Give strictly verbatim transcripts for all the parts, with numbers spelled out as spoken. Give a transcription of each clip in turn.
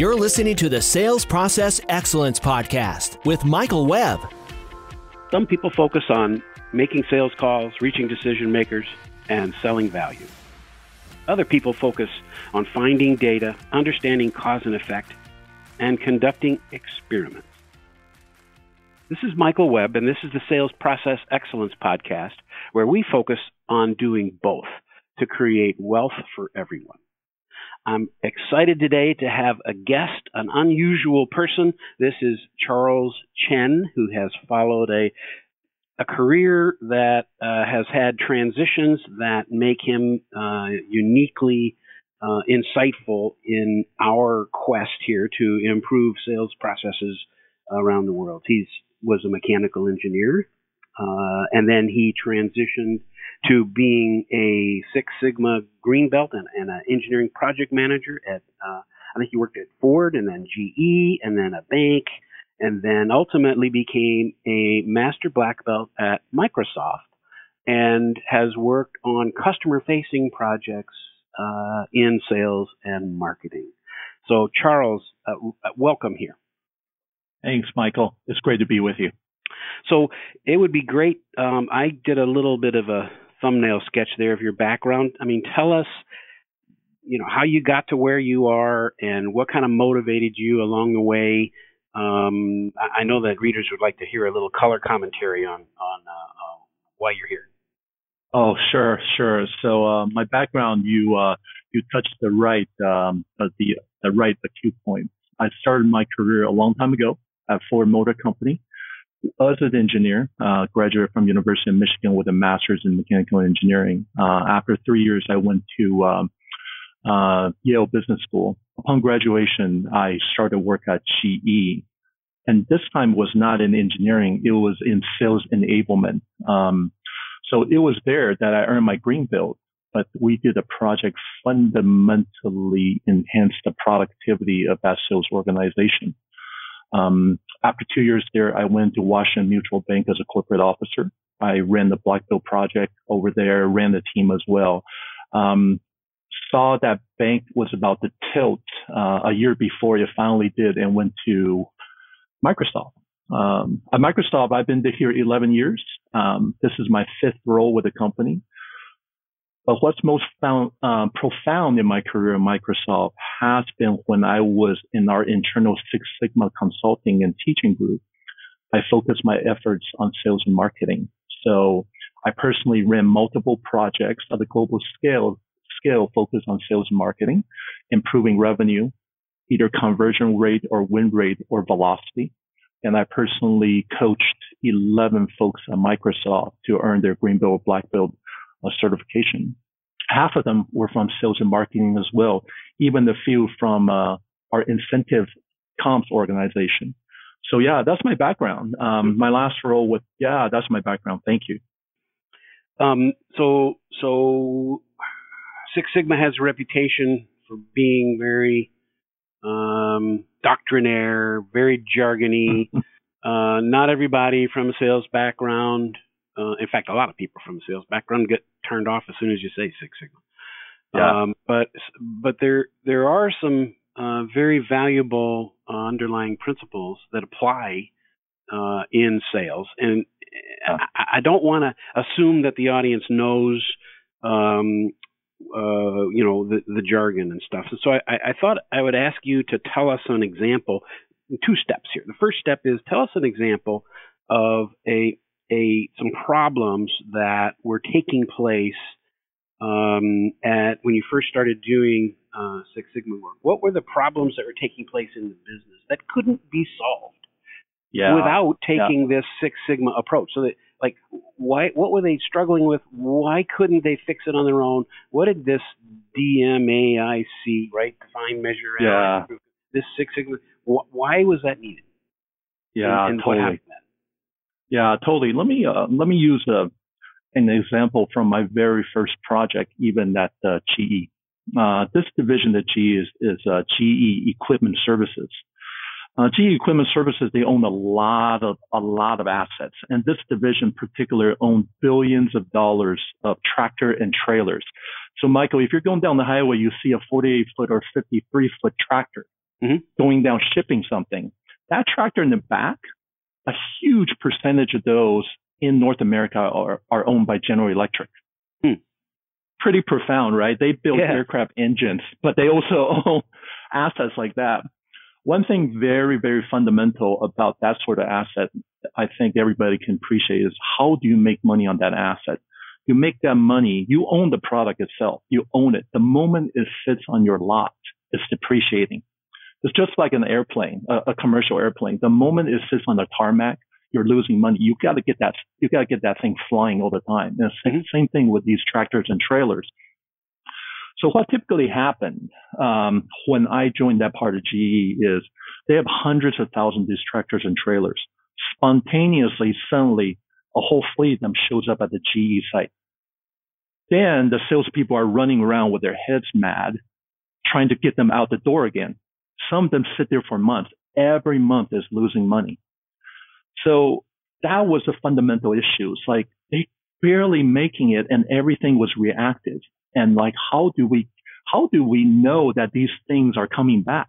You're listening to the Sales Process Excellence Podcast with Michael Webb. Some people focus on making sales calls, reaching decision makers, and selling value. Other people focus on finding data, understanding cause and effect, and conducting experiments. This is Michael Webb, and this is the Sales Process Excellence Podcast, where we focus on doing both to create wealth for everyone. I'm excited today to have a guest, an unusual person. This is Charles Chen, who has followed a a career that uh, has had transitions that make him uh, uniquely uh, insightful in our quest here to improve sales processes around the world. He's was a mechanical engineer, uh, and then he transitioned to being a Six Sigma green belt and, and an engineering project manager at, uh, I think he worked at Ford and then G E and then a bank, and then ultimately became a Master Black Belt at Microsoft and has worked on customer-facing projects uh, in sales and marketing. So Charles, uh, welcome here. Thanks, Michael. It's great to be with you. So it would be great. Um, I did a little bit of a thumbnail sketch there of your background. I mean, tell us, you know, how you got to where you are and what kind of motivated you along the way. Um, I know that readers would like to hear a little color commentary on, on uh, why you're here. Oh, sure, sure. So uh, my background, you uh, you touched the right, um, the, the right acute point. I started my career a long time ago at Ford Motor Company as an engineer, uh, graduated from University of Michigan with a master's in mechanical engineering. Uh, after three years, I went to um, uh, Yale Business School. Upon graduation, I started work at G E, and this time was not in engineering; it was in sales enablement. Um, so it was there that I earned my green belt. But we did a project fundamentally enhanced the productivity of that sales organization. Um, after two years there, I went to Washington Mutual Bank as a corporate officer. I ran the Black Belt project over there, ran the team as well. Um, saw that bank was about to tilt uh, a year before it finally did and went to Microsoft. Um, at Microsoft, I've been here eleven years. Um, this is my fifth role with the company. But what's most found, um, profound in my career at Microsoft has been when I was in our internal Six Sigma consulting and teaching group, I focused my efforts on sales and marketing. So I personally ran multiple projects at a global scale, scale focused on sales and marketing, improving revenue, either conversion rate or win rate or velocity. And I personally coached eleven folks at Microsoft to earn their green belt or black belt a certification. Half of them were from sales and marketing as well, even the few from uh, our incentive comps organization. So yeah, that's my background. Um, my last role with, yeah, that's my background. Thank you. Um, so, so Six Sigma has a reputation for being very um, doctrinaire, very jargony. uh, not everybody from a sales background. Uh, in fact, a lot of people from a sales background get turned off as soon as you say Six Sigma. Yeah. Um, but but there there are some uh, very valuable uh, underlying principles that apply uh, in sales, and yeah. I, I don't want to assume that the audience knows, um, uh, you know, the, the jargon and stuff. So I, I thought I would ask you to tell us an example. Two steps here. The first step is tell us an example of a A, some problems that were taking place um, at when you first started doing uh, Six Sigma work. What were the problems that were taking place in the business that couldn't be solved yeah. without taking yeah. this Six Sigma approach? So that, like, why? What were they struggling with? Why couldn't they fix it on their own? What did this D M A I C, right, define, measure, yeah. and this Six Sigma? Wh- why was that needed? Yeah, and, and totally. What happened then? Yeah, totally. Let me uh, let me use a, an example from my very first project, even at uh, G E. Uh, this division at G E is, is uh, G E Equipment Services. Uh, G E Equipment Services, they own a lot of a lot of assets, and this division in particular owned billions of dollars of tractor and trailers. So, Michael, if you're going down the highway, you see a forty-eight foot or fifty-three foot tractor. mm-hmm. going down shipping something. That tractor in the back, a huge percentage of those in North America are, are owned by General Electric. Hmm. Pretty profound, right? They build yeah. aircraft engines, but they also own assets like that. One thing very, very fundamental about that sort of asset, I think everybody can appreciate, is how do you make money on that asset? You make that money, you own the product itself. You own it. The moment it sits on your lot, it's depreciating. It's just like an airplane, a, a commercial airplane. The moment it sits on the tarmac, you're losing money. You got to get that. You got to get that thing flying all the time. And the same, same thing with these tractors and trailers. So what typically happened um, when I joined that part of G E is they have hundreds of thousands of these tractors and trailers. Spontaneously, suddenly, a whole fleet of them shows up at the G E site. Then the salespeople are running around with their heads mad, trying to get them out the door again. Some of them sit there for months. Every month is losing money. So that was a fundamental issue. It's like they barely making it, and everything was reactive. And like, how do we, how do we know that these things are coming back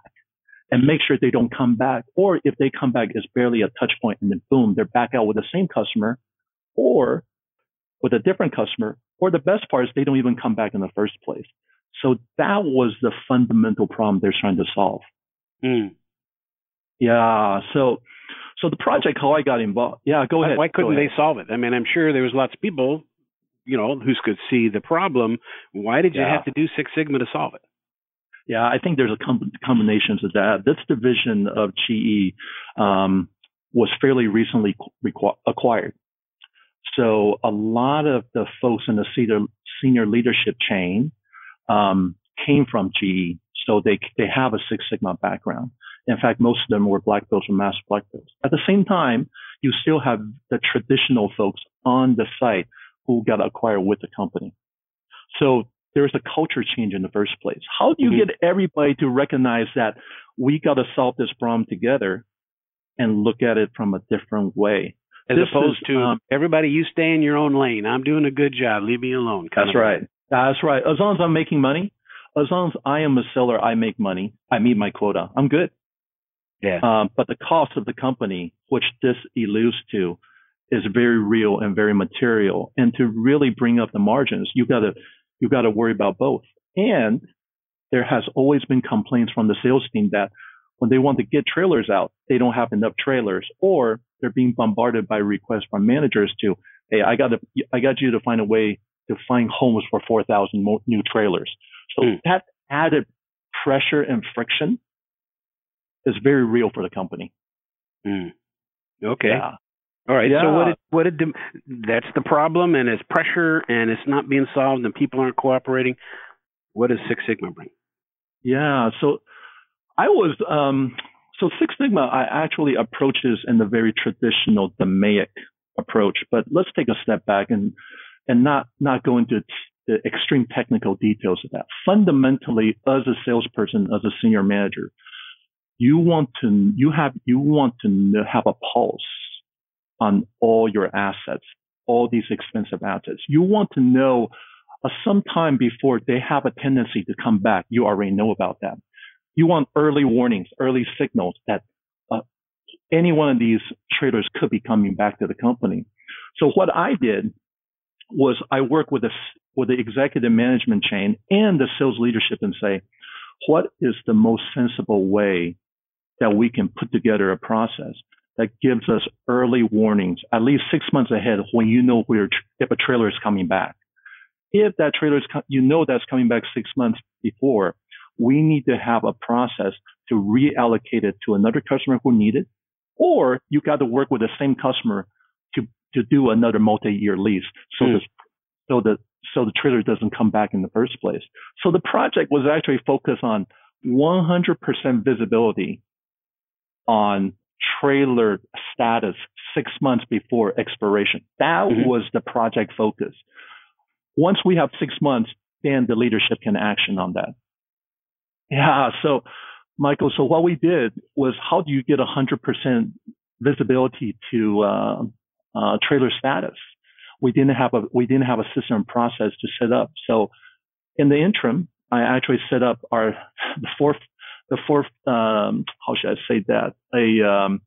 and make sure they don't come back? Or if they come back, it's barely a touch point, and then boom, they're back out with the same customer or with a different customer. Or the best part is they don't even come back in the first place. So that was the fundamental problem they're trying to solve. Mm. Yeah. So, so the project, how I got involved. Yeah, go ahead. Why couldn't they solve it? I mean, I'm sure there was lots of people, you know, who could see the problem. Why did you yeah. have to do Six Sigma to solve it? Yeah, I think there's a com- combinations of that. This division of G E um, was fairly recently requ- acquired. So a lot of the folks in the senior, senior leadership chain um, came from G E. So they they have a Six Sigma background. In fact, most of them were black belts or master black belts. At the same time, you still have the traditional folks on the site who got acquired with the company. So there's a culture change in the first place. How do you mm-hmm. get everybody to recognize that we got to solve this problem together and look at it from a different way? As this opposed is, to um, everybody, you stay in your own lane. I'm doing a good job. Leave me alone. That's right. That's right. As long as I'm making money, as long as I am a seller, I make money. I meet my quota. I'm good. Yeah. Um, but the cost of the company, which this alludes to, is very real and very material. And to really bring up the margins, you gotta you gotta worry about both. And there has always been complaints from the sales team that when they want to get trailers out, they don't have enough trailers, or they're being bombarded by requests from managers to, hey, I gotta I got you to find a way to find homes for four thousand more new trailers. So mm. that added pressure and friction is very real for the company. Mm. Okay. Yeah. All right. Yeah. So what did, what did the, that's the problem, and it's pressure, and it's not being solved, and people aren't cooperating. What does Six Sigma bring? Yeah. So I was um, so Six Sigma. I actually approach this in the very traditional D M A I C approach, but let's take a step back and and not not go into t- the extreme technical details of that. Fundamentally, as a salesperson, as a senior manager, you want to you have you want to have a pulse on all your assets, all these expensive assets. You want to know uh, sometime before they have a tendency to come back. You already know about that. You want early warnings, early signals that uh, any one of these traders could be coming back to the company. So what I did was I worked with the with the executive management chain and the sales leadership and say, what is the most sensible way that we can put together a process that gives us early warnings, at least six months ahead, when you know where, if a trailer is coming back. If that trailer is, you know, that's coming back six months before, we need to have a process to reallocate it to another customer who needs it, or you got to work with the same customer to, to do another multi-year lease, so mm. the, so the so the trailer doesn't come back in the first place. So the project was actually focused on one hundred percent visibility on trailer status six months before expiration. That mm-hmm. was the project focus. Once we have six months, then the leadership can action on that. Yeah. So, Michael, so what we did was, how do you get one hundred percent visibility to uh, uh, trailer status? We didn't have a we didn't have a system process to set up. So, in the interim, I actually set up our the fourth. the for um, how should I say that a um,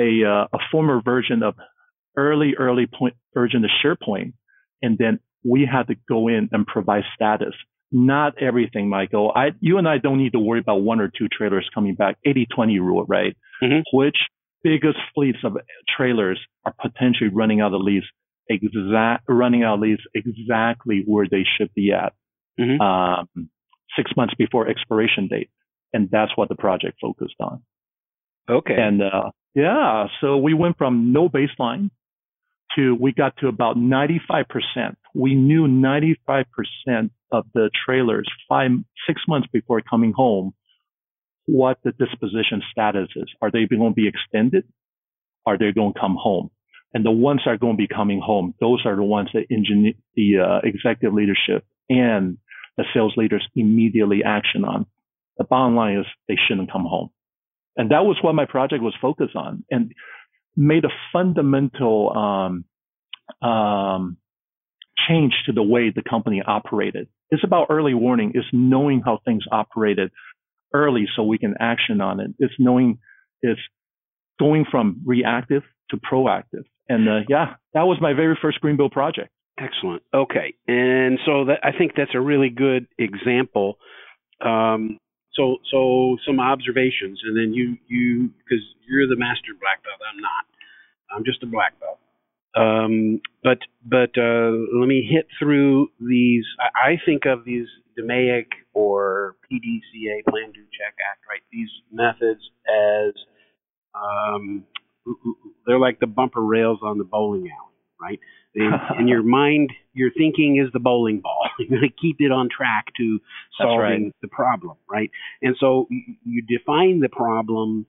a uh, a former version of early early point version of SharePoint, and then we had to go in and provide status. Not everything, Michael. I, you and I don't need to worry about one or two trailers coming back. eighty twenty rule, right? Mm-hmm. Which biggest fleets of trailers are potentially running out of leaves, exact running out of leaves exactly where they should be at, mm-hmm. um, six months before expiration date, and that's what the project focused on. Okay. And uh, yeah, so we went from no baseline to we got to about ninety-five percent. We knew ninety-five percent of the trailers five, six months before coming home, what the disposition status is. Are they going to be extended? Are they going to come home? And the ones that are going to be coming home, those are the ones that engineer, the uh, executive leadership and the sales leaders immediately action on. The bottom line is they shouldn't come home. And that was what my project was focused on, and made a fundamental um, um, change to the way the company operated. It's about early warning. It's knowing how things operated early so we can action on it. It's knowing, it's going from reactive to proactive. And uh, yeah, that was my very first Greenville project. Excellent. Okay. And so that, I think that's a really good example. Um, so, so some observations, and then you, you, because you're the master black belt. I'm not, I'm just a black belt. Um, but, but, uh, let me hit through these. I, I think of these D M A I C or P D C A, Plan, Do, Check, Act, right? These methods as, um, they're like the bumper rails on the bowling alley, right? In, in your mind, your thinking is the bowling ball. You're going to keep it on track to solving right. the problem, right? And so you define the problem,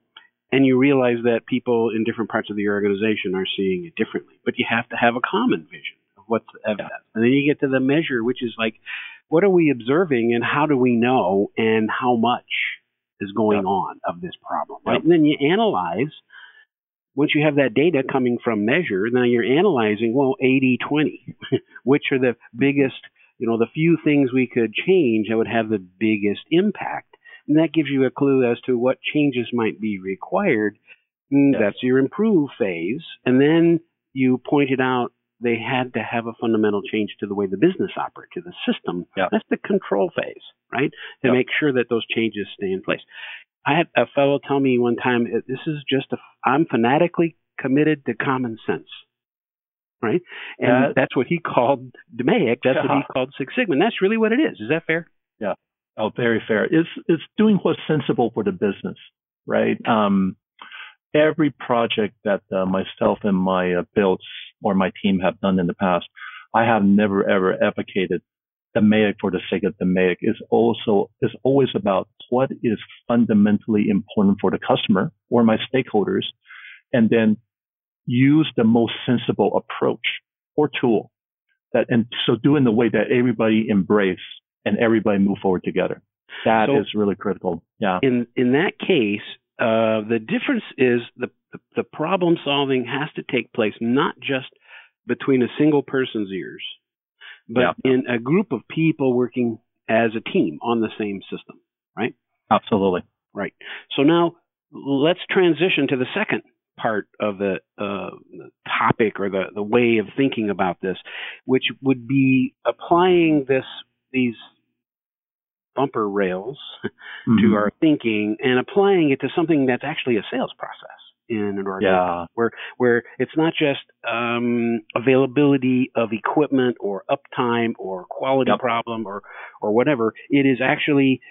and you realize that people in different parts of the organization are seeing it differently. But you have to have a common vision of what's the evidence. Yeah. And then you get to the measure, which is like, what are we observing, and how do we know, and how much is going yeah. on of this problem, right? Yeah. And then you analyze. Once you have that data coming from measure, now you're analyzing, well, eighty twenty, which are the biggest, you know, the few things we could change that would have the biggest impact. And that gives you a clue as to what changes might be required. And yes. That's your improve phase. And then you pointed out they had to have a fundamental change to the way the business operates, to the system. Yep. That's the control phase, right? To yep. make sure that those changes stay in place. I had a fellow tell me one time, this is just a, I'm fanatically committed to common sense, right? And uh, that's what he called D M A I C. That's uh-huh. what he called Six Sigma. And that's really what it is. Is that fair? Yeah. Oh, very fair. It's it's doing what's sensible for the business, right? Um, every project that uh, myself and my uh, builds or my team have done in the past, I have never, ever advocated D M A I C for the sake of D M A I C. Is also is always about what is fundamentally important for the customer or my stakeholders, and then use the most sensible approach or tool that, and so do in the way that everybody embrace and everybody move forward together. That so is really critical. Yeah. In in that case, uh, the difference is the the problem solving has to take place not just between a single person's ears, but yeah. in a group of people working as a team on the same system, right? Absolutely. Right. So now let's transition to the second part of the uh, topic or the, the way of thinking about this, which would be applying this these bumper rails mm-hmm. to our thinking and applying it to something that's actually a sales process. In an organization yeah. where where it's not just um, availability of equipment or uptime or quality yep. problem or or whatever. It is actually,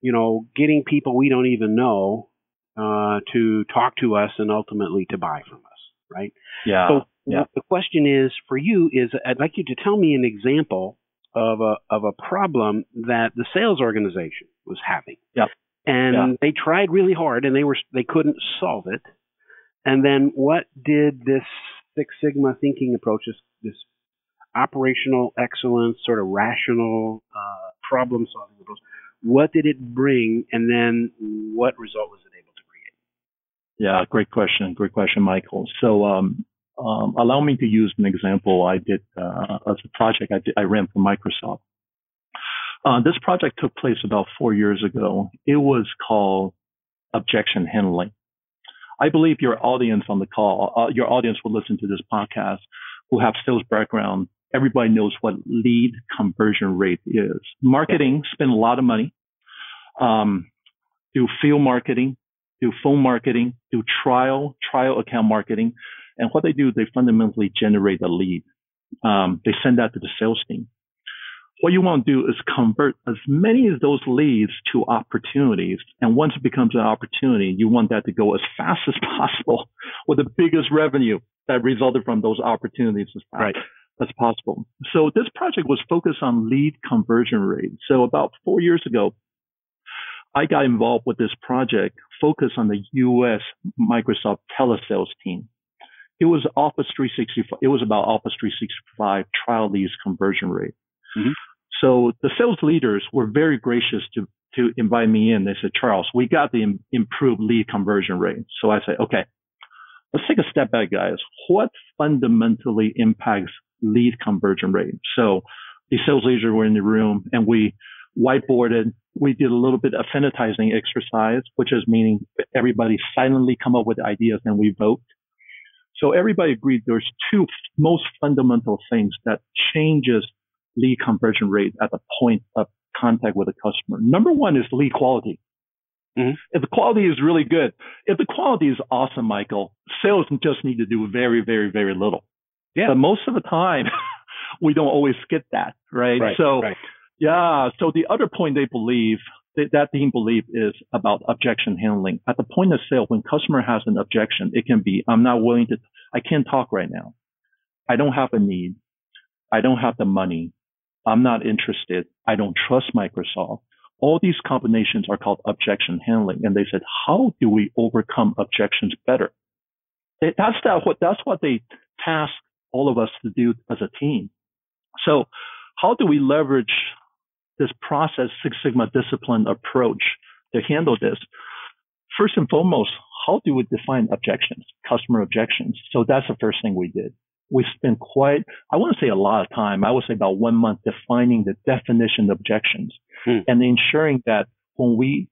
you know, getting people we don't even know uh, to talk to us and ultimately to buy from us, right? Yeah. So yeah. the question is for you is I'd like you to tell me an example of a of a problem that the sales organization was having. Yep. And yeah. they tried really hard and they were they couldn't solve it. And then what did this Six Sigma thinking approach, this, this operational excellence, sort of rational uh, problem-solving approach, what did it bring, and then what result was it able to create? Yeah, great question. Great question, Michael. So um, um, allow me to use an example I did uh, as a project I, did, I ran for Microsoft. Uh, this project took place about four years ago. It was called Objection Handling. I believe your audience on the call, uh, your audience will listen to this podcast who have sales background. Everybody knows what lead conversion rate is. Marketing, spend a lot of money. Um, do field marketing, do phone marketing, do trial, trial account marketing. And what they do, they fundamentally generate a lead. Um, they send that to the sales team. What you want to do is convert as many of those leads to opportunities. And once it becomes an opportunity, you want that to go as fast as possible with the biggest revenue that resulted from those opportunities as fast right. as possible. So this project was focused on lead conversion rate. So about four years ago, I got involved with this project focused on the U S Microsoft telesales team. It was Office three sixty-five. It was about Office three sixty-five trial leads conversion rate. Mm-hmm. So the sales leaders were very gracious to to invite me in. They said, Charles, we got the im- improved lead conversion rate. So I said, okay, let's take a step back, guys. What fundamentally impacts lead conversion rate? So the sales leaders were in the room, and we whiteboarded. We did a little bit of sanitizing exercise, which is meaning everybody silently come up with ideas and we vote. So everybody agreed there's two most fundamental things that changes lead conversion rate at the point of contact with a customer. Number one is lead quality. Mm-hmm. If the quality is really good, if the quality is awesome, Michael, sales just need to do very, very, very little. Yeah. But most of the time, we don't always get that, right? right so, right. yeah. So the other point they believe, that, that team believe is about objection handling. At the point of sale, when customer has an objection, it can be, I'm not willing to, I can't talk right now. I don't have a need. I don't have the money. I'm not interested. I don't trust Microsoft. All these combinations are called objection handling. And they said, how do we overcome objections better? They, that's, that, what, that's what they tasked all of us to do as a team. So how do we leverage this process, Six Sigma discipline approach to handle this? First and foremost, how do we define objections, customer objections? So that's the first thing we did. We spent quite, I wouldn't say a lot of time, I would say about one month defining the definition of objections hmm. and ensuring that when we,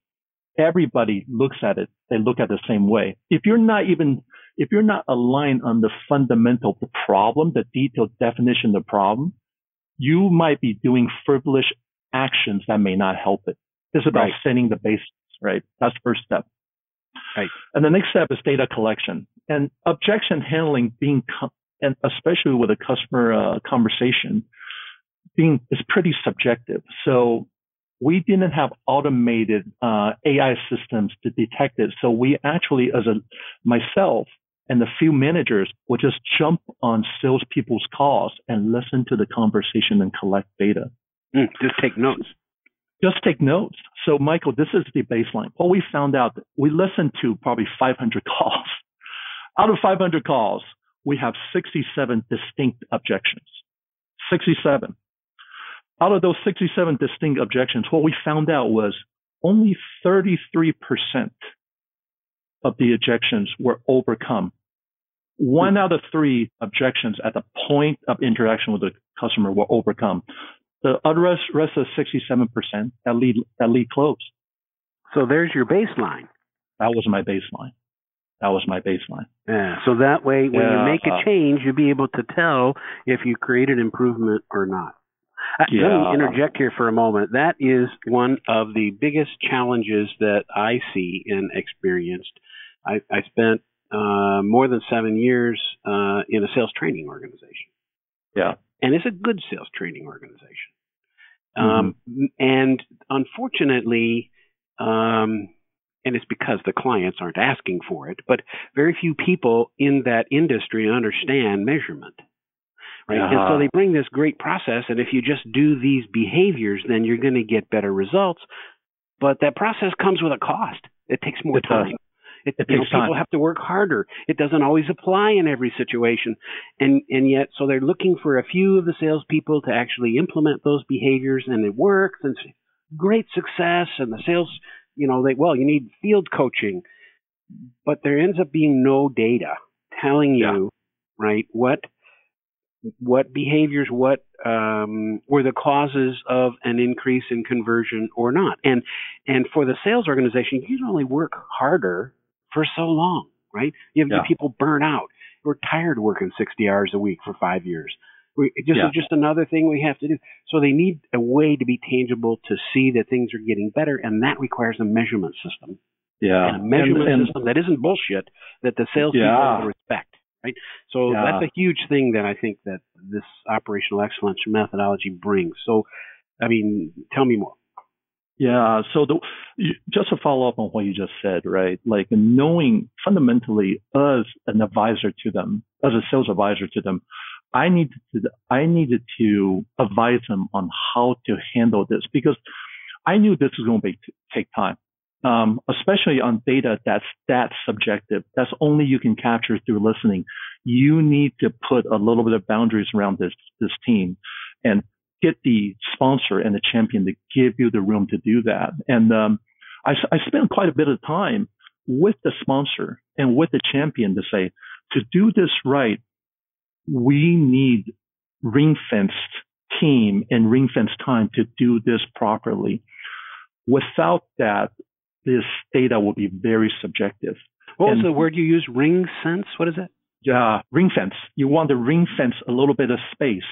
everybody looks at it, they look at it the same way. If you're not even, if you're not aligned on the fundamental, the problem, the detailed definition of the problem, you might be doing frivolous actions that may not help it. It's about right. setting the basics, right? That's the first step. Right. And the next step is data collection and objection handling being com- and especially with a customer uh, conversation, being is pretty subjective. So we didn't have automated uh, A I systems to detect it. So we actually, as a myself and a few managers, would just jump on salespeople's calls and listen to the conversation and collect data. Mm, just take notes. Just take notes. So, Michael, this is the baseline. What we found out, we listened to probably five hundred calls. Out of five hundred calls, we have sixty-seven distinct objections. sixty-seven. Out of those sixty-seven distinct objections, what we found out was only thirty-three percent of the objections were overcome. One out of three objections at the point of interaction with the customer were overcome. The rest, rest of sixty-seven percent that lead, that lead closed. So there's your baseline. That was my baseline. That was my baseline. Yeah. So that way, when yeah, you make a change, you'll be able to tell if you created improvement or not. Yeah. Let me interject here for a moment. That is one of the biggest challenges that I see and experienced. I, I spent uh, more than seven years uh, in a sales training organization. Yeah. And it's a good sales training organization. Um, mm-hmm. And unfortunately, um, and it's because the clients aren't asking for it, but very few people in that industry understand measurement. Right? Uh-huh. And so they bring this great process, and if you just do these behaviors, then you're going to get better results. But that process comes with a cost. It takes more it time. It, it you know, people time. have to work harder. It doesn't always apply in every situation. And and yet, so they're looking for a few of the salespeople to actually implement those behaviors, and it works, and great success. And the sales, you know, they well, you need field coaching. But there ends up being no data telling you, yeah. right, what what behaviors, what um, were the causes of an increase in conversion or not. And and for the sales organization, you can only work harder for so long, right? You have yeah. people burn out. We're tired of working sixty hours a week for five years. We, just yeah. just another thing we have to do. So they need a way to be tangible to see that things are getting better, and that requires a measurement system. Yeah, and a measurement and, and, system that isn't bullshit, that the salespeople yeah. respect. Right. So yeah. that's a huge thing that I think that this operational excellence methodology brings. So, I mean, tell me more. Yeah. So the, just to follow up on what you just said, right? Like knowing fundamentally as an advisor to them, as a sales advisor to them, I needed to, I needed to advise them on how to handle this because I knew this was going to take time. Um, especially on data that's that subjective. That's only you can capture through listening. You need to put a little bit of boundaries around this this team and get the sponsor and the champion to give you the room to do that. And um, I, I spent quite a bit of time with the sponsor and with the champion to say, to do this right, we need ring-fenced team and ring-fenced time to do this properly. Without that, this data will be very subjective. What and was the word you used? Ring sense? What is that? Yeah, ring fence. You want to ring fence a little bit of space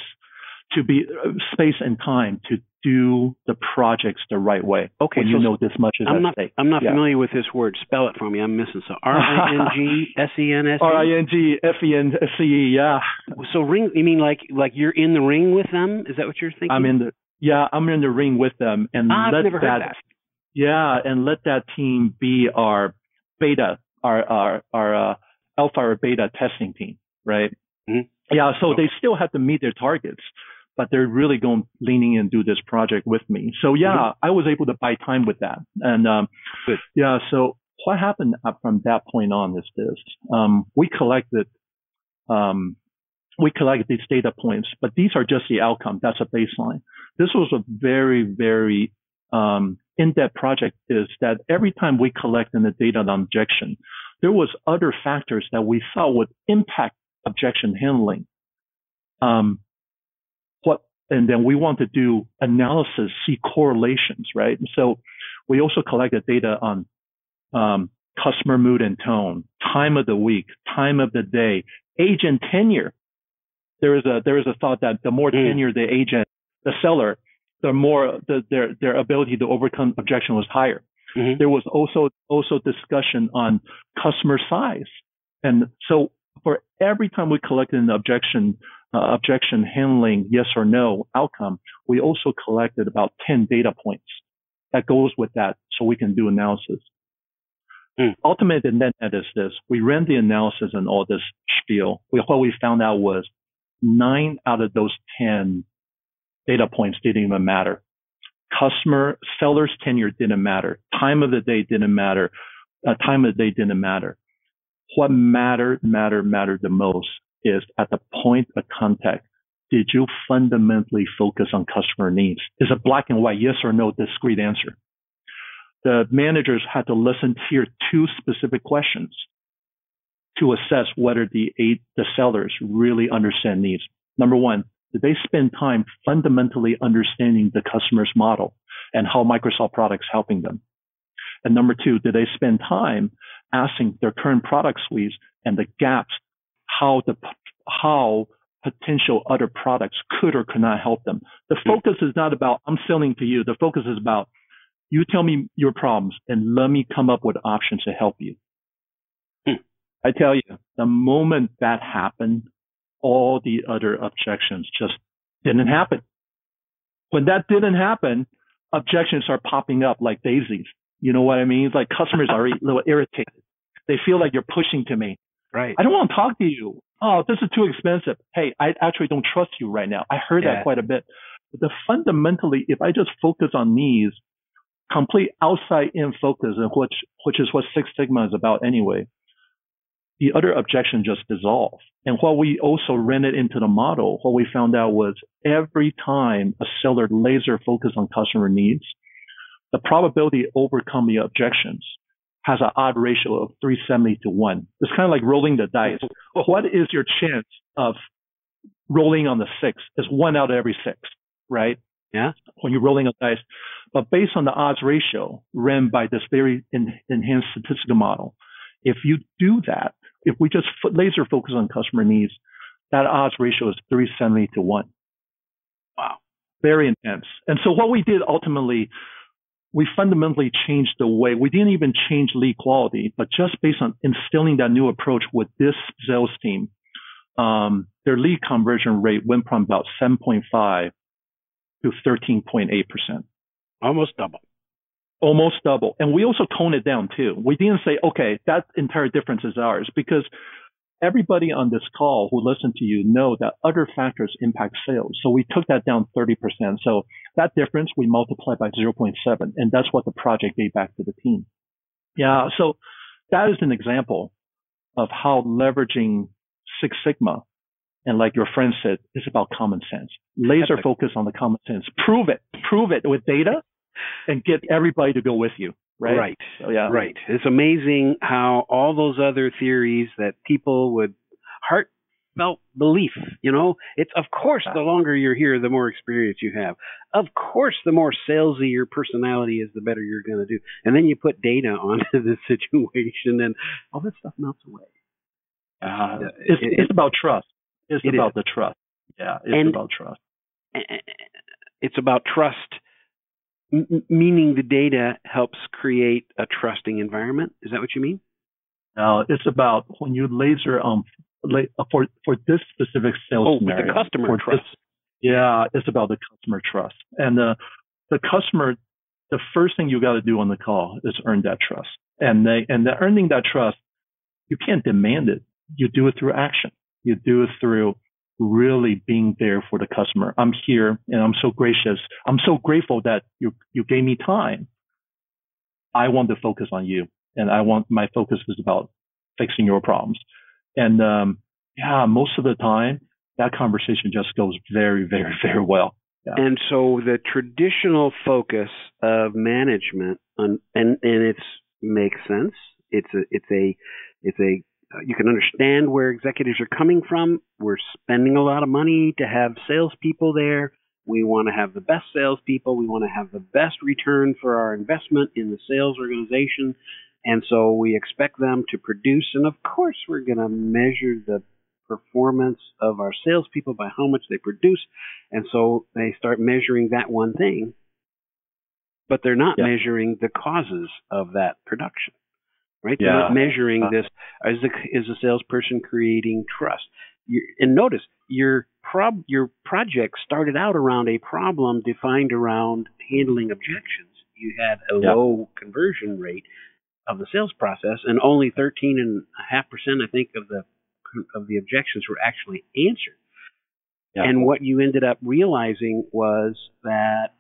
to be uh, space and time to do the projects the right way. Okay, when so you know this much is I'm at not, stake. I'm not yeah. familiar with this word. Spell it for me. I'm missing so R I N G S E N S E. R I N G F E N S E. Yeah. So ring. You mean like like you're in the ring with them? Is that what you're thinking? I'm in the yeah. I'm in the ring with them, and ah, let I've never that. Heard that. Yeah, and let that team be our beta, our our, our uh, alpha or beta testing team, right? Mm-hmm. Yeah, so okay. they still have to meet their targets, but they're really going leaning in and do this project with me. So yeah, mm-hmm. I was able to buy time with that, and um, Good. yeah. So what happened from that point on is this: um, we collected, um, we collected these data points, but these are just the outcome. That's a baseline. This was a very very um, in-depth project is that every time we collect in the data on objection, there was other factors that we thought would impact objection handling. Um, what, and then we want to do analysis, see correlations, right? So we also collected data on um, customer mood and tone, time of the week, time of the day, age and tenure. There is a there is a thought that the more mm. tenure the agent, the seller, the more the, their their ability to overcome objection was higher. Mm-hmm. There was also also discussion on customer size, and so for every time we collected an objection uh, objection handling yes or no outcome, we also collected about ten data points that goes with that, so we can do analysis. Mm. Ultimately, the net net is this: we ran the analysis and all this spiel. We, what we found out was nine out of those ten data points didn't even matter. Customer, seller's tenure didn't matter. Time of the day didn't matter. Uh, time of the day didn't matter. What mattered, mattered, mattered the most is at the point of contact, did you fundamentally focus on customer needs? It's a black and white yes or no discrete answer. The managers had to listen to hear two specific questions to assess whether the eight, the sellers really understand needs. Number one, did they spend time fundamentally understanding the customer's model and how Microsoft products helping them? And number two, did they spend time asking their current product suites and the gaps, how the how potential other products could or could not help them? The focus is not about I'm selling to you. The focus is about you tell me your problems and let me come up with options to help you. Hmm. I tell you, the moment that happened, all the other objections just didn't happen. When that didn't happen, objections are popping up like daisies. You know what I mean? It's like customers are a little irritated. They feel like you're pushing to me. Right. I don't want to talk to you. Oh, this is too expensive. Hey, I actually don't trust you right now. I heard yeah. that quite a bit. But the fundamentally, if I just focus on these, complete outside-in focus, which which is what Six Sigma is about anyway, the other objection just dissolved. And what we also ran it into the model, what we found out was every time a seller laser focused on customer needs, the probability of overcoming objections has an odd ratio of three seventy to one. It's kind of like rolling the dice. What is your chance of rolling on the six is one out of every six, right? Yeah. When you're rolling a dice. But based on the odds ratio ran by this very en- enhanced statistical model, if you do that, if we just f- laser focus on customer needs, that odds ratio is three seventy to one. Wow. Very intense. And so what we did ultimately, we fundamentally changed the way, we didn't even change lead quality, but just based on instilling that new approach with this sales team, um, their lead conversion rate went from about seven point five to thirteen point eight percent. Almost double. Almost double. And we also toned it down too. We didn't say, okay, that entire difference is ours, because everybody on this call who listened to you know that other factors impact sales. So we took that down thirty percent. So that difference we multiplied by zero point seven, and that's what the project gave back to the team. Yeah. So that is an example of how leveraging Six Sigma, and like your friend said, it's about common sense. Laser focus on the common sense. Prove it. Prove it with data and get everybody to go with you. Right. Right. So, yeah. Right. It's amazing how all those other theories that people would heartfelt belief, you know, it's of course the longer you're here, the more experience you have. Of course, the more salesy your personality is, the better you're going to do. And then you put data onto the situation and all that stuff melts away. Uh, it's, it, it's about trust. It's it about is. the trust. Yeah. It's and, about trust. It's about trust. M- meaning the data helps create a trusting environment. Is that what you mean? No, it's about when you laser um la- for for this specific sales oh, scenario. Oh, the customer trust. This, yeah, it's about the customer trust. And uh, the customer, the first thing you got to do on the call is earn that trust. And they and the earning that trust, you can't demand it. You do it through action. You do it through really being there for the customer. I'm here and I'm so gracious. I'm so grateful that you you gave me time. I want to focus on you, and I want my focus is about fixing your problems. And um, yeah, most of the time that conversation just goes very, very, very well. Yeah. And so the traditional focus of management, on, and and it's makes sense. It's a it's a it's a You can understand where executives are coming from. We're spending a lot of money to have salespeople there. We want to have the best salespeople. We want to have the best return for our investment in the sales organization. And so we expect them to produce. And of course, we're going to measure the performance of our salespeople by how much they produce. And so they start measuring that one thing, but they're not yeah. measuring the causes of that production. Right? They're yeah. not measuring uh, this. Is a, is a salesperson creating trust? You're, and notice your prob your project started out around a problem defined around handling objections. You had a yeah. low conversion rate of the sales process, and only thirteen and a half percent, I think, of the of the objections were actually answered. Yeah. And what you ended up realizing was that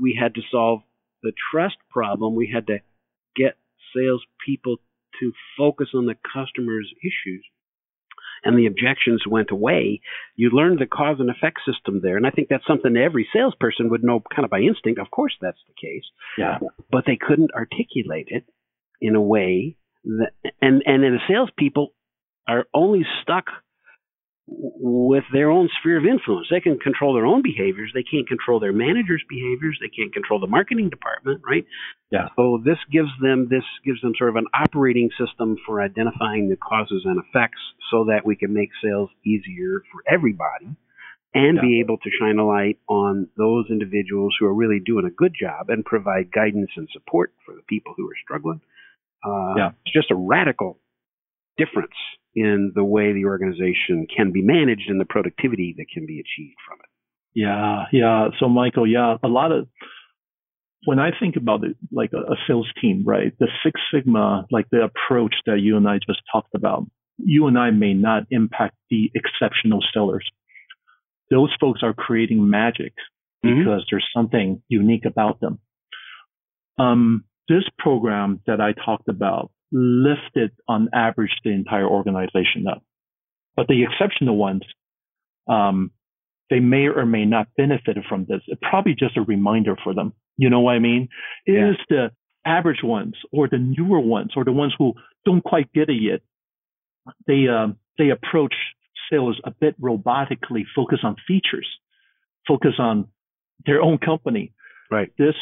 we had to solve the trust problem. We had to get salespeople to focus on the customer's issues, and the objections went away. You learned the cause and effect system there, and I think that's something every salesperson would know kind of by instinct. Of course, that's the case. Yeah. But they couldn't articulate it in a way that, and and the salespeople are only stuck with their own sphere of influence. They can control their own behaviors. They can't control their manager's behaviors. They can't control the marketing department, right? Yeah. So this gives them this gives them sort of an operating system for identifying the causes and effects, so that we can make sales easier for everybody, and yeah. be able to shine a light on those individuals who are really doing a good job and provide guidance and support for the people who are struggling. Uh, yeah. It's just a radical difference in the way the organization can be managed and the productivity that can be achieved from it. Yeah, yeah. So, Michael, yeah, a lot of, when I think about it, like a, a sales team, right, the Six Sigma, like the approach that you and I just talked about, you and I may not impact the exceptional sellers. Those folks are creating magic mm-hmm. because there's something unique about them. Um, this program that I talked about lifted on average the entire organization up. But the exceptional ones, um, they may or may not benefit from this. It's probably just a reminder for them. You know what I mean? It yeah. is the average ones or the newer ones or the ones who don't quite get it yet. They, um, they approach sales a bit robotically focus on features, focus on their own company. Right. This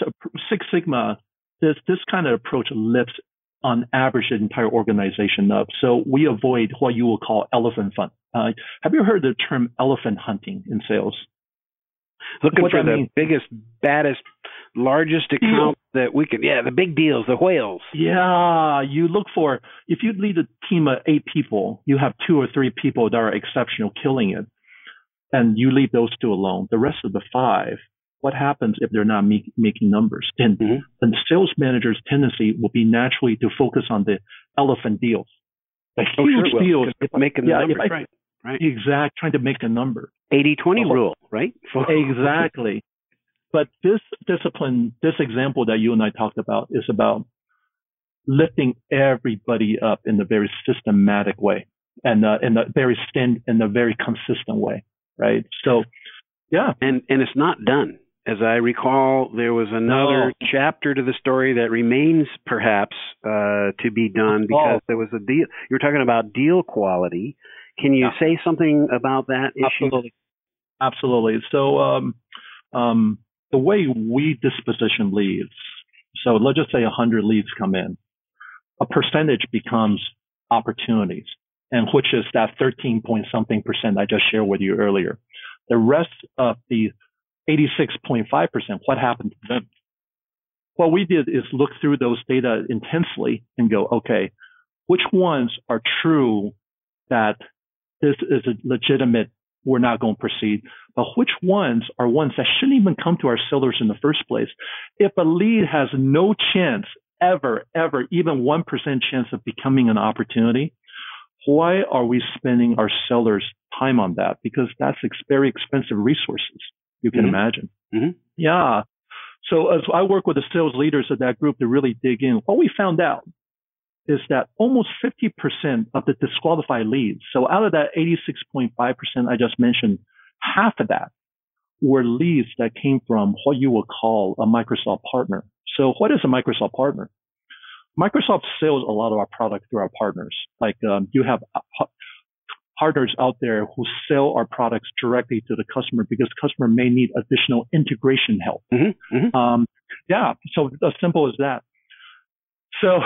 Six Sigma, this this kind of approach lifts on average the entire organization up. So we avoid what you will call elephant hunt. Uh, have you heard the term elephant hunting in sales? Looking what for the mean, biggest, baddest, largest account deal. That we can, yeah, the big deals, the whales. Yeah, you look for, if you lead a team of eight people, you have two or three people that are exceptional, killing it, and you leave those two alone. The rest of the five, what happens if they're not make, making numbers? Then mm-hmm. the sales manager's tendency will be naturally to focus on the elephant deals. The oh, huge sure deals. If I, making the yeah, numbers, I, right. Right. Exact, trying to make a number. eighty twenty rule, right? Exactly. But this discipline, this example that you and I talked about is about lifting everybody up in a very systematic way and uh, in a very stand, in a very consistent way, right? So, yeah. And and it's not done. As I recall, there was another no. chapter to the story that remains perhaps uh, to be done because oh. there was a deal. You were talking about deal quality. Can you yeah. say something about that issue? Absolutely. Absolutely. So um, um, the way we disposition leads, so let's just say one hundred leads come in. A percentage becomes opportunities, and which is that thirteen point something percent I just shared with you earlier. The rest of the eighty-six point five percent, what happened to them? What we did is look through those data intensely and go, okay, which ones are true that this is a legitimate, we're not going to proceed. But which ones are ones that shouldn't even come to our sellers in the first place? If a lead has no chance ever, ever, even one percent chance of becoming an opportunity, why are we spending our sellers' time on that? Because that's ex- very expensive resources, you can mm-hmm. imagine. Mm-hmm. Yeah. So as I work with the sales leaders of that group to really dig in, what we found out is that almost fifty percent of the disqualified leads, so out of that eighty-six point five percent I just mentioned, half of that were leads that came from what you would call a Microsoft partner. So what is a Microsoft partner? Microsoft sells a lot of our products through our partners. Like um, you have partners out there who sell our products directly to the customer because the customer may need additional integration help. Mm-hmm, mm-hmm. Um, yeah, so as simple as that. So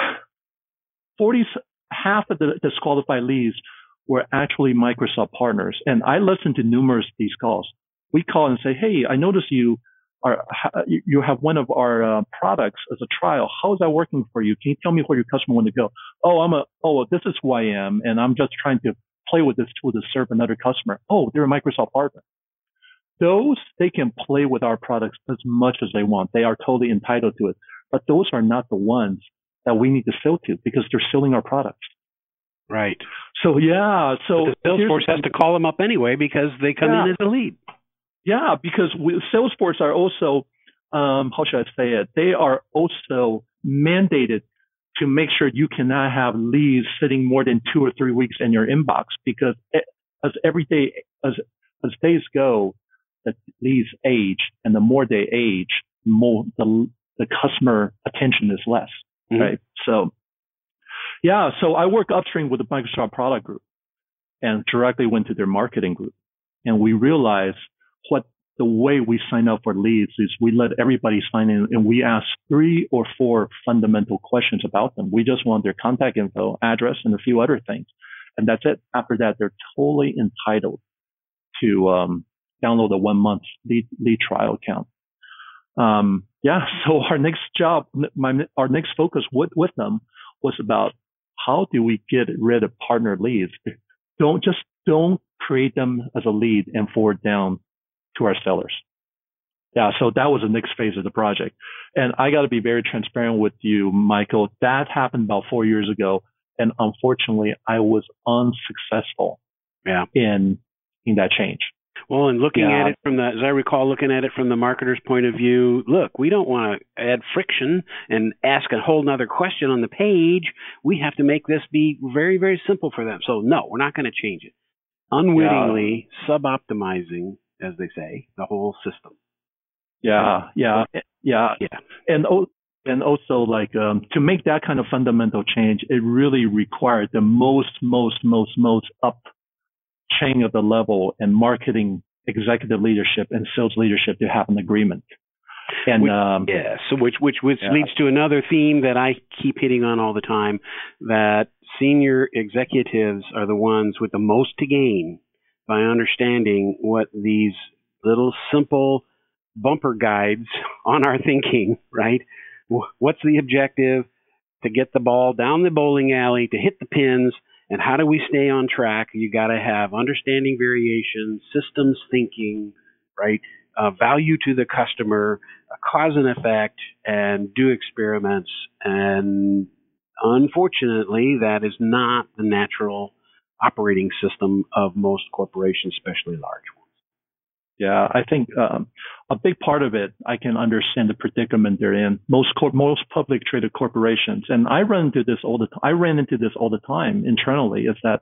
Forty half of the disqualified leads were actually Microsoft partners, and I listened to numerous of these calls. We call and say, "Hey, I noticed you are you have one of our uh, products as a trial. How is that working for you? Can you tell me where your customer wants to go?" "Oh, I'm a oh, well, this is who I am, and I'm just trying to play with this tool to serve another customer." "Oh, they're a Microsoft partner." Those they can play with our products as much as they want. They are totally entitled to it, but those are not the ones that we need to sell to because they're selling our products. Right. So, yeah. So but the Salesforce has to call them up anyway because they come yeah. in as a lead. Yeah, because we, Salesforce are also, um, how should I say it? They are also mandated to make sure you cannot have leads sitting more than two or three weeks in your inbox because it, as every day, as, as days go, the leads age, and the more they age, more the, the customer attention is less. Mm-hmm. Right. So, yeah. So I work upstream with the Microsoft product group and directly went to their marketing group. And we realized what the way we sign up for leads is we let everybody sign in and we ask three or four fundamental questions about them. We just want their contact info, address, and a few other things. And that's it. After that, they're totally entitled to um, download a one month lead, lead trial account. Um, yeah. So our next job, my, our next focus with, with them was about how do we get rid of partner leads? Don't just, don't create them as a lead and forward down to our sellers. Yeah. So that was the next phase of the project. And I got to be very transparent with you, Michael. That happened about four years ago. And unfortunately, I was unsuccessful yeah. in, in that change. Well, and looking yeah. at it from the, as I recall, looking at it from the marketer's point of view, look, we don't want to add friction and ask a whole nother question on the page. We have to make this be very, very simple for them. So no, we're not going to change it. Unwittingly yeah. sub-optimizing, as they say, the whole system. Yeah, yeah, yeah. yeah. And, and also, like, um, to make that kind of fundamental change, it really required the most, most, most, most up chain of the level and marketing executive leadership and sales leadership to have an agreement. And which, um, yes, which which which yeah. leads to another theme that I keep hitting on all the time, that senior executives are the ones with the most to gain by understanding what these little simple bumper guides on our thinking, right? What's the objective? To get the ball down the bowling alley, to hit the pins, and how do we stay on track? You got to have understanding variation, systems thinking, right? Uh, value to the customer, uh, cause and effect, and do experiments. And unfortunately, that is not the natural operating system of most corporations, especially large ones. Yeah, I think um, a big part of it, I can understand the predicament they're in. Most corp- most public traded corporations, and I run into this all the t- I ran into this all the time internally, is that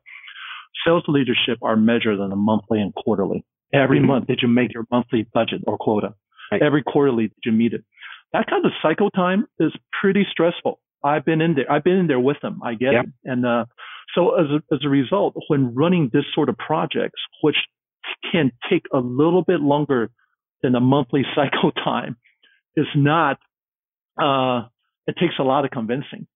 sales leadership are measured on a monthly and quarterly. Every mm-hmm. month, did you make your monthly budget or quota? Right. Every quarterly, did you meet it? That kind of cycle time is pretty stressful. I've been in there. I've been in there with them. I get yep. it. And uh, so as a, as a result, when running this sort of projects, which can take a little bit longer than a monthly cycle time, it's not, uh, it takes a lot of convincing.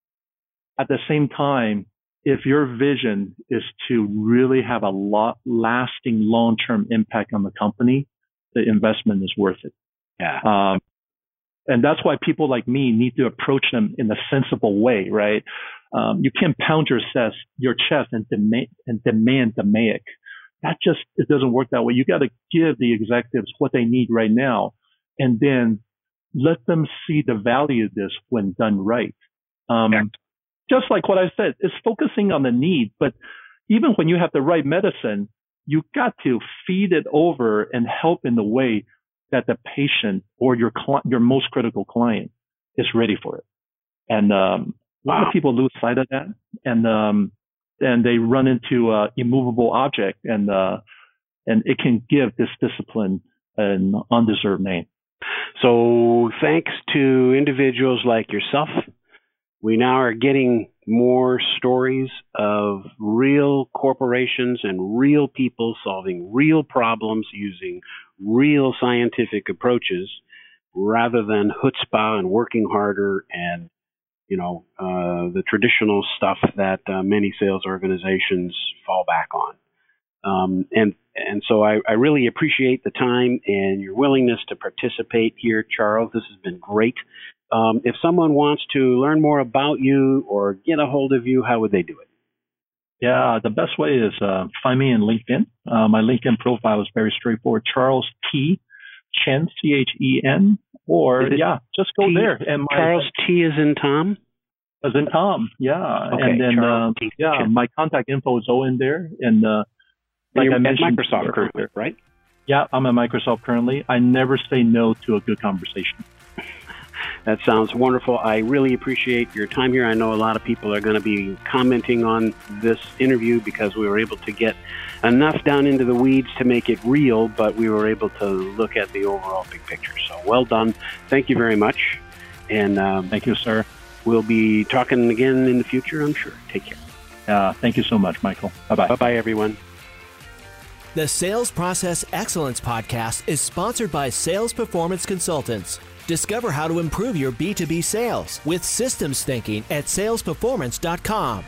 At the same time, if your vision is to really have a lot lasting long-term impact on the company, the investment is worth it. Yeah. Um, and that's why people like me need to approach them in a sensible way, right? Um, you can't pound your chest, your chest and demand, and demand the D M A I C. That just, it doesn't work that way. You got to give the executives what they need right now, and then let them see the value of this when done right. Um, just like what I said, it's focusing on the need, but even when you have the right medicine, you got to feed it over and help in the way that the patient or your cli- your most critical client is ready for it. And um, a lot wow. of people lose sight of that. And, um, and they run into an uh, immovable object, and uh, and it can give this discipline an undeserved name. So thanks to individuals like yourself, we now are getting more stories of real corporations and real people solving real problems using real scientific approaches rather than chutzpah and working harder and you know, uh, the traditional stuff that uh, many sales organizations fall back on. Um, and and so I, I really appreciate the time and your willingness to participate here, Charles. This has been great. Um, if someone wants to learn more about you or get a hold of you, how would they do it? Yeah, the best way is uh, find me in LinkedIn. Uh, my LinkedIn profile is very straightforward, Charles T. Chen, C H E N, or yeah, just go T, there. And my, Charles T is in Tom? As in Tom, yeah. Okay, and then, um, yeah, Chen. My contact info is all in there. And uh, like and I mentioned, Microsoft currently, right? Yeah, I'm at Microsoft currently. I never say no to a good conversation. That sounds wonderful. I really appreciate your time here. I know a lot of people are going to be commenting on this interview because we were able to get enough down into the weeds to make it real, but we were able to look at the overall big picture. So well done. Thank you very much. And um, thank you, sir. We'll be talking again in the future, I'm sure. Take care. Uh, thank you so much, Michael. Bye-bye. Bye-bye, everyone. The Sales Process Excellence Podcast is sponsored by Sales Performance Consultants. Discover how to improve your B two B sales with systems thinking at sales performance dot com.